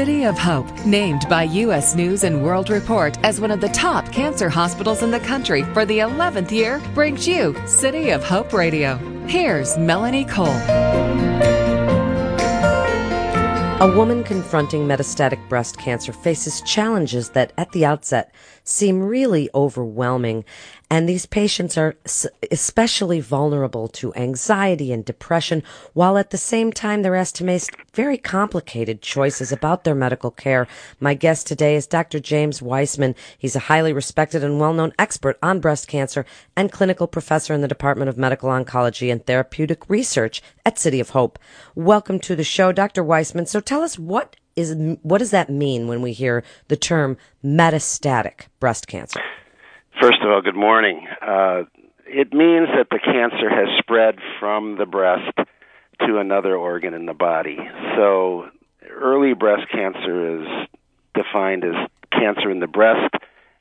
City of Hope, named by U.S. News & World Report as one of the top cancer hospitals in the country for the 11th year, brings you City of Hope Radio. Here's Melanie Cole. A woman confronting metastatic breast cancer faces challenges that at the outset seem really overwhelming, and these patients are especially vulnerable to anxiety and depression, while at the same time they're asked to make very complicated choices about their medical care. My guest today is Dr. James Weissman. He's a highly respected and well-known expert on breast cancer and clinical professor in the Department of Medical Oncology and Therapeutic Research at City of Hope. Welcome to the show, Dr. Weissman. So tell us, what does that mean when we hear the term metastatic breast cancer? First of all, good morning. It means that the cancer has spread from the breast to another organ in the body. So early breast cancer is defined as cancer in the breast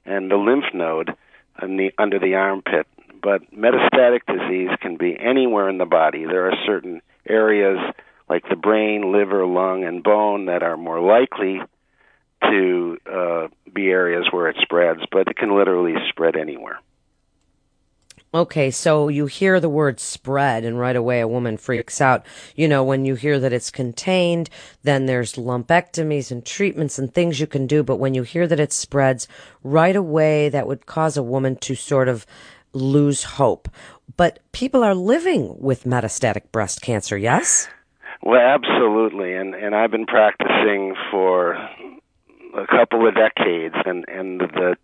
and the lymph node under the armpit. But metastatic disease can be anywhere in the body. There are certain areas like the brain, liver, lung, and bone that are more likely to be areas where it spreads, but it can literally spread anywhere. Okay, so you hear the word spread, and right away a woman freaks out. You know, when you hear that it's contained, then there's lumpectomies and treatments and things you can do, but when you hear that it spreads, right away that would cause a woman to sort of lose hope. But people are living with metastatic breast cancer, yes? Well, absolutely, and I've been practicing for a couple of decades, and the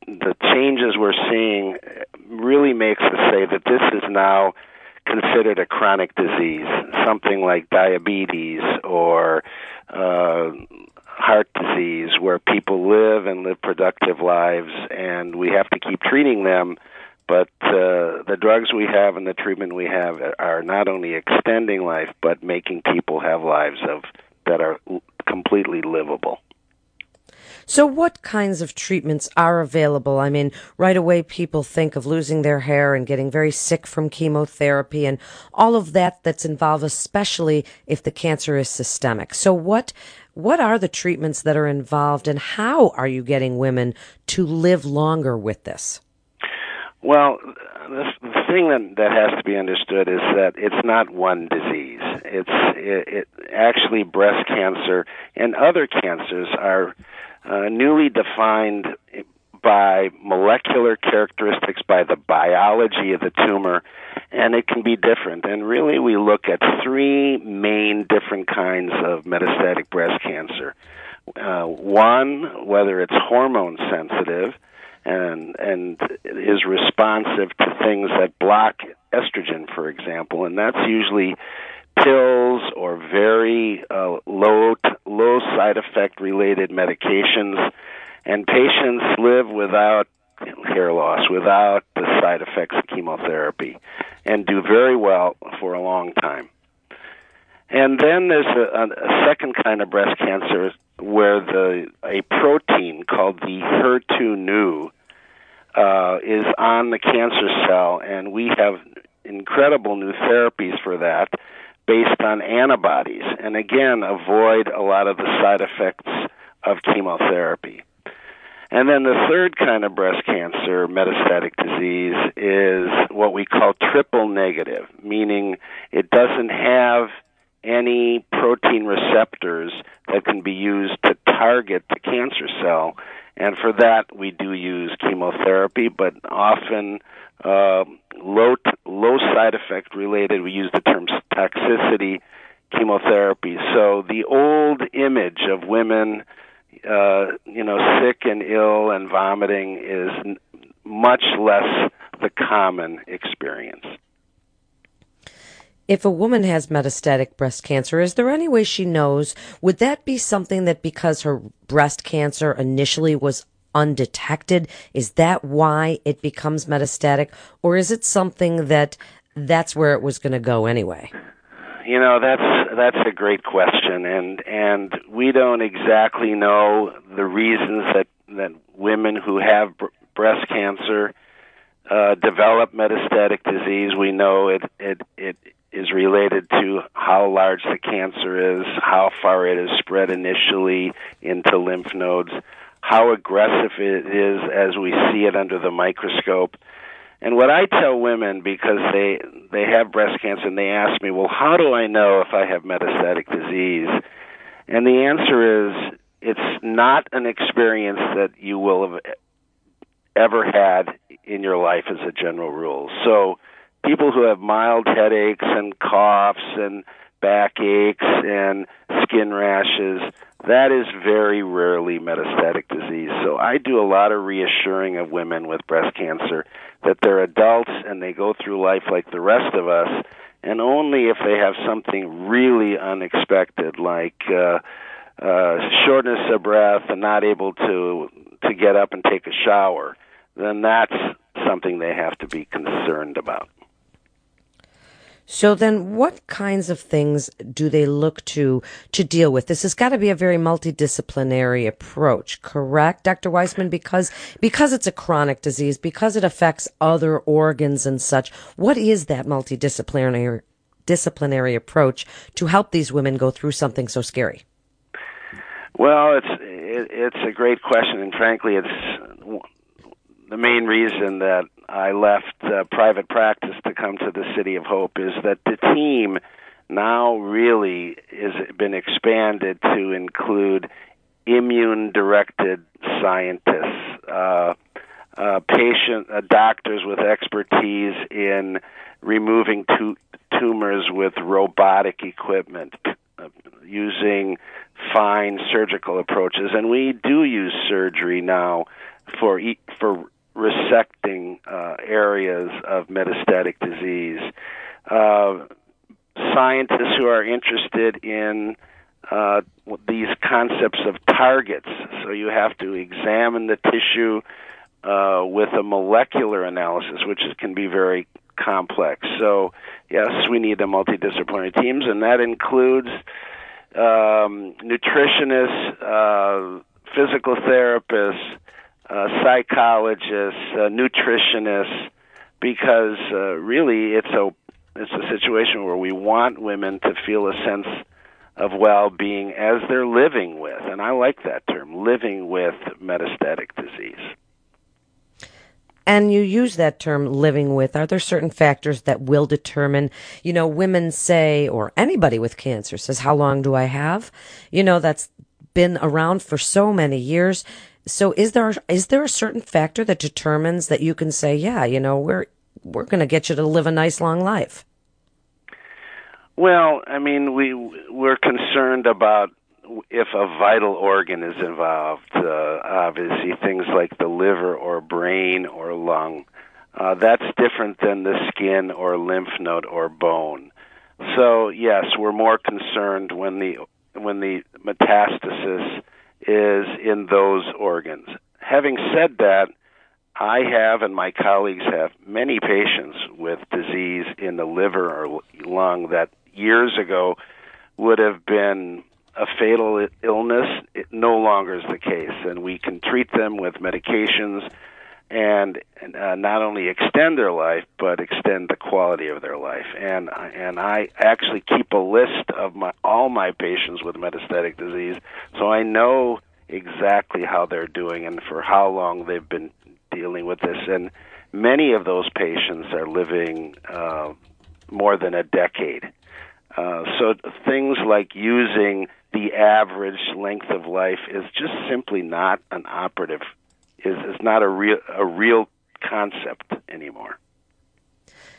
changes we're seeing really makes us say that this is now considered a chronic disease, something like diabetes or heart disease, where people live productive lives, and we have to keep treating them. But the drugs we have and the treatment we have are not only extending life, but making people have lives that are completely livable. So what kinds of treatments are available? I mean, right away people think of losing their hair and getting very sick from chemotherapy and all of that's involved, especially if the cancer is systemic. So what are the treatments that are involved, and how are you getting women to live longer with this? Well, the thing that has to be understood is that it's not one disease. It's actually breast cancer and other cancers are newly defined by molecular characteristics, by the biology of the tumor, and it can be different. And really we look at three main different kinds of metastatic breast cancer. One, whether it's hormone sensitive, and is responsive to things that block estrogen, for example, and that's usually pills or very low side effect related medications, and patients live without hair loss, without the side effects of chemotherapy, and do very well for a long time. And then there's a second kind of breast cancer where a protein called the HER2-neu is on the cancer cell, and we have incredible new therapies for that based on antibodies, and again, avoid a lot of the side effects of chemotherapy. And then the third kind of breast cancer, metastatic disease, is what we call triple negative, meaning it doesn't have any protein receptors that can be used to target the cancer cell. And for that, we do use chemotherapy, but often low side effect related. We use the term toxicity chemotherapy. So the old image of women, sick and ill and vomiting is much less the common experience. If a woman has metastatic breast cancer, is there any way she knows? Would that be something that because her breast cancer initially was undetected, is that why it becomes metastatic? Or is it something that's where it was going to go anyway? You know, that's a great question. And we don't exactly know the reasons that women who have breast cancer develop metastatic disease. We know it is related to how large the cancer is, how far it is spread initially into lymph nodes, how aggressive it is as we see it under the microscope. And what I tell women, because they have breast cancer and they ask me, well, how do I know if I have metastatic disease? And the answer is, it's not an experience that you will have ever had in your life as a general rule. So people who have mild headaches and coughs and backaches and skin rashes, that is very rarely metastatic disease. So I do a lot of reassuring of women with breast cancer that they're adults and they go through life like the rest of us, and only if they have something really unexpected like shortness of breath and not able to get up and take a shower, then that's something they have to be concerned about. So then what kinds of things do they look to deal with? This has got to be a very multidisciplinary approach, correct, Dr. Weissman? Because it's a chronic disease, because it affects other organs and such, what is that multidisciplinary approach to help these women go through something so scary? Well, it's a great question, and frankly, it's the main reason that I left private practice to come to the City of Hope is that the team now really has been expanded to include immune-directed scientists, doctors with expertise in removing tumors with robotic equipment, using fine surgical approaches. And we do use surgery now for resecting areas of metastatic disease. Scientists who are interested in these concepts of targets. So you have to examine the tissue with a molecular analysis, which can be very complex. So, yes, we need the multidisciplinary teams, and that includes nutritionists, physical therapists, psychologists, nutritionists, because really it's a situation where we want women to feel a sense of well-being as they're living with, and I like that term, living with metastatic disease. And you use that term, living with. Are there certain factors that will determine, you know, women say, or anybody with cancer says, how long do I have? You know, that's been around for so many years. So is there a certain factor that determines that you can say, yeah, you know, we're going to get you to live a nice long life? Well, I mean, we're concerned about if a vital organ is involved, obviously things like the liver or brain or lung. That's different than the skin or lymph node or bone. So, yes, we're more concerned when the metastasis is in those organs. Having said that, I have and my colleagues have many patients with disease in the liver or lung that years ago would have been a fatal illness. It no longer is the case, and we can treat them with medications and not only extend their life, but extend the quality of their life. And I actually keep a list of all my patients with metastatic disease, so I know exactly how they're doing and for how long they've been dealing with this. And many of those patients are living more than a decade. So things like using the average length of life is just simply not an operative. It's not a real concept anymore.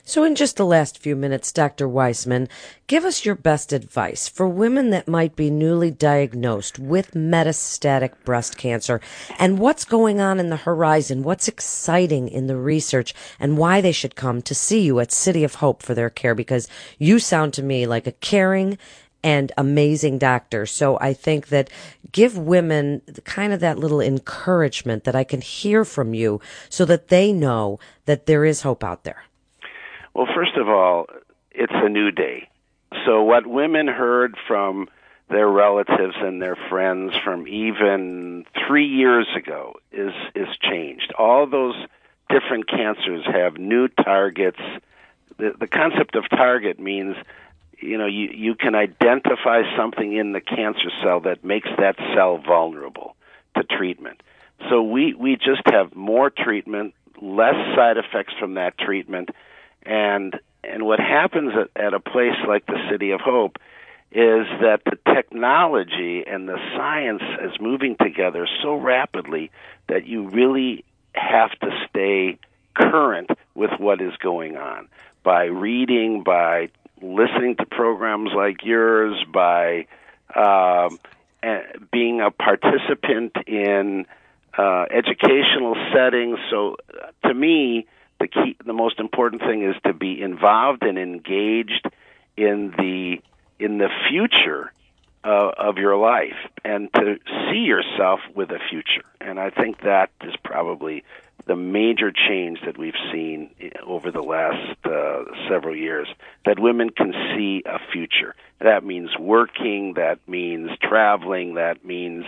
So in just the last few minutes, Dr. Weissman, give us your best advice for women that might be newly diagnosed with metastatic breast cancer and what's going on in the horizon, what's exciting in the research, and why they should come to see you at City of Hope for their care, because you sound to me like a caring and amazing doctor. So I think that give women kind of that little encouragement that I can hear from you so that they know that there is hope out there. Well, first of all, it's a new day. So what women heard from their relatives and their friends from even 3 years ago is changed. All those different cancers have new targets, the concept of target means, you know, you can identify something in the cancer cell that makes that cell vulnerable to treatment. So we just have more treatment, less side effects from that treatment, and what happens at a place like the City of Hope is that the technology and the science is moving together so rapidly that you really have to stay current with what is going on by reading, by listening to programs like yours, by being a participant in educational settings. So to me, the most important thing is to be involved and engaged in the future of your life and to see yourself with a future. And I think that is probably the major change that we've seen over the last several years, that women can see a future. That means working, that means traveling, that means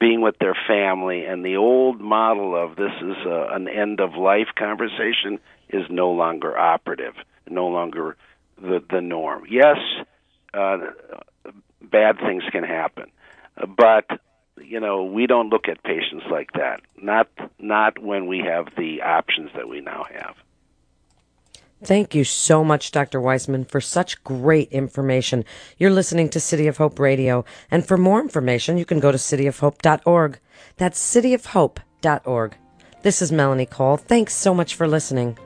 being with their family. And the old model of this is an end-of-life conversation is no longer operative, no longer the norm. Yes, bad things can happen, but you know, we don't look at patients like that. Not when we have the options that we now have. Thank you so much, Dr. Weissman, for such great information. You're listening to City of Hope Radio, and for more information, you can go to cityofhope.org. That's cityofhope.org. This is Melanie Cole. Thanks so much for listening.